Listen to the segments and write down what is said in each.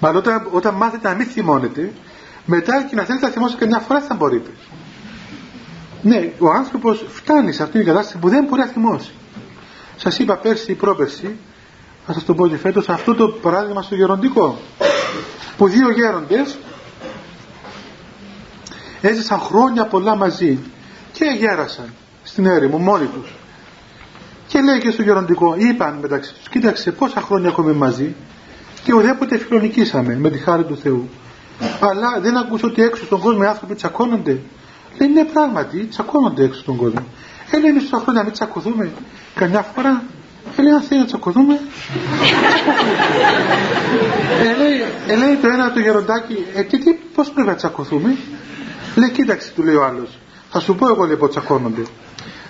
Μα όταν μάθετε να μην θυμώνετε, μετά και να θέλετε να θυμώσετε καμιά φορά θα μπορείτε. Ναι, ο άνθρωπος φτάνει σε αυτήν την κατάσταση που δεν μπορεί να θυμώσει. Σας είπα πέρσι ή πρόπερσι, θα σας το πω και φέτος, αυτό το παράδειγμα στο γεροντικό, που δύο γέροντες έζησαν χρόνια πολλά μαζί και γέρασαν στην έρημο μόνοι τους. Και λέει και στο γεροντικό, είπαν μεταξύ τους, κοίταξε πόσα χρόνια έχουμε μαζί και ουδέποτε φιλονικήσαμε με τη χάρη του Θεού. Αλλά δεν ακούς ότι έξω στον κόσμο οι άνθρωποι τσακώνονται. Λέει ναι, πράγματι τσακώνονται έξω στον κόσμο. Λέει μισό χρόνια να μην τσακωθούμε καμιά φορά. Λέει αν θέλει να τσακωθούμε. Λέει το ένα το γεροντάκι, και πώς πρέπει να τσακωθούμε. Λέει κοίταξε, του λέει ο άλλος, θα σου πω εγώ λέει πως τσακώνονται.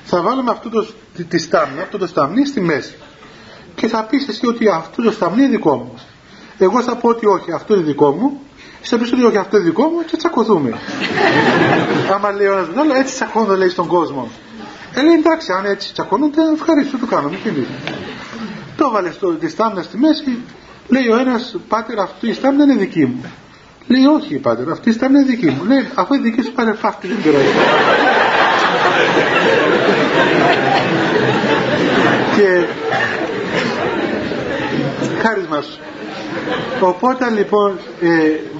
Θα βάλουμε αυτό το σταμνί στη μέση και θα πεις εσύ ότι αυτό το σταμνί είναι δικό μου. Εγώ θα πω ότι όχι, αυτό είναι δικό μου. Εσύ θα πεις ότι όχι, αυτό είναι δικό μου και τσακωθούμε. Άμα λέει ο ένας τον άλλο, έτσι τσακώνονται λέει στον κόσμο. Λέει εντάξει, αν έτσι τσακώνονται, ευχαριστώ, το κάνουμε και εμείς. Το βάλε τη στάμνα στη μέση, λέει ο ένας, πάτερ, αυτή η στάμνα είναι δική μου. Λέει όχι, πάτερ, αυτή η στάμνα είναι δική μου. Λέει αφού είναι δική σου, πάρε φάφτη, δεν πειράζει. Και χάρισμα σου. Οπότε λοιπόν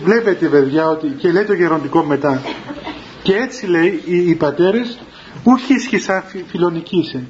βλέπετε παιδιά ότι, και λέει το γεροντικό μετά, και έτσι λέει οι πατέρες ούχι ισχυσαν φιλονικήσεν.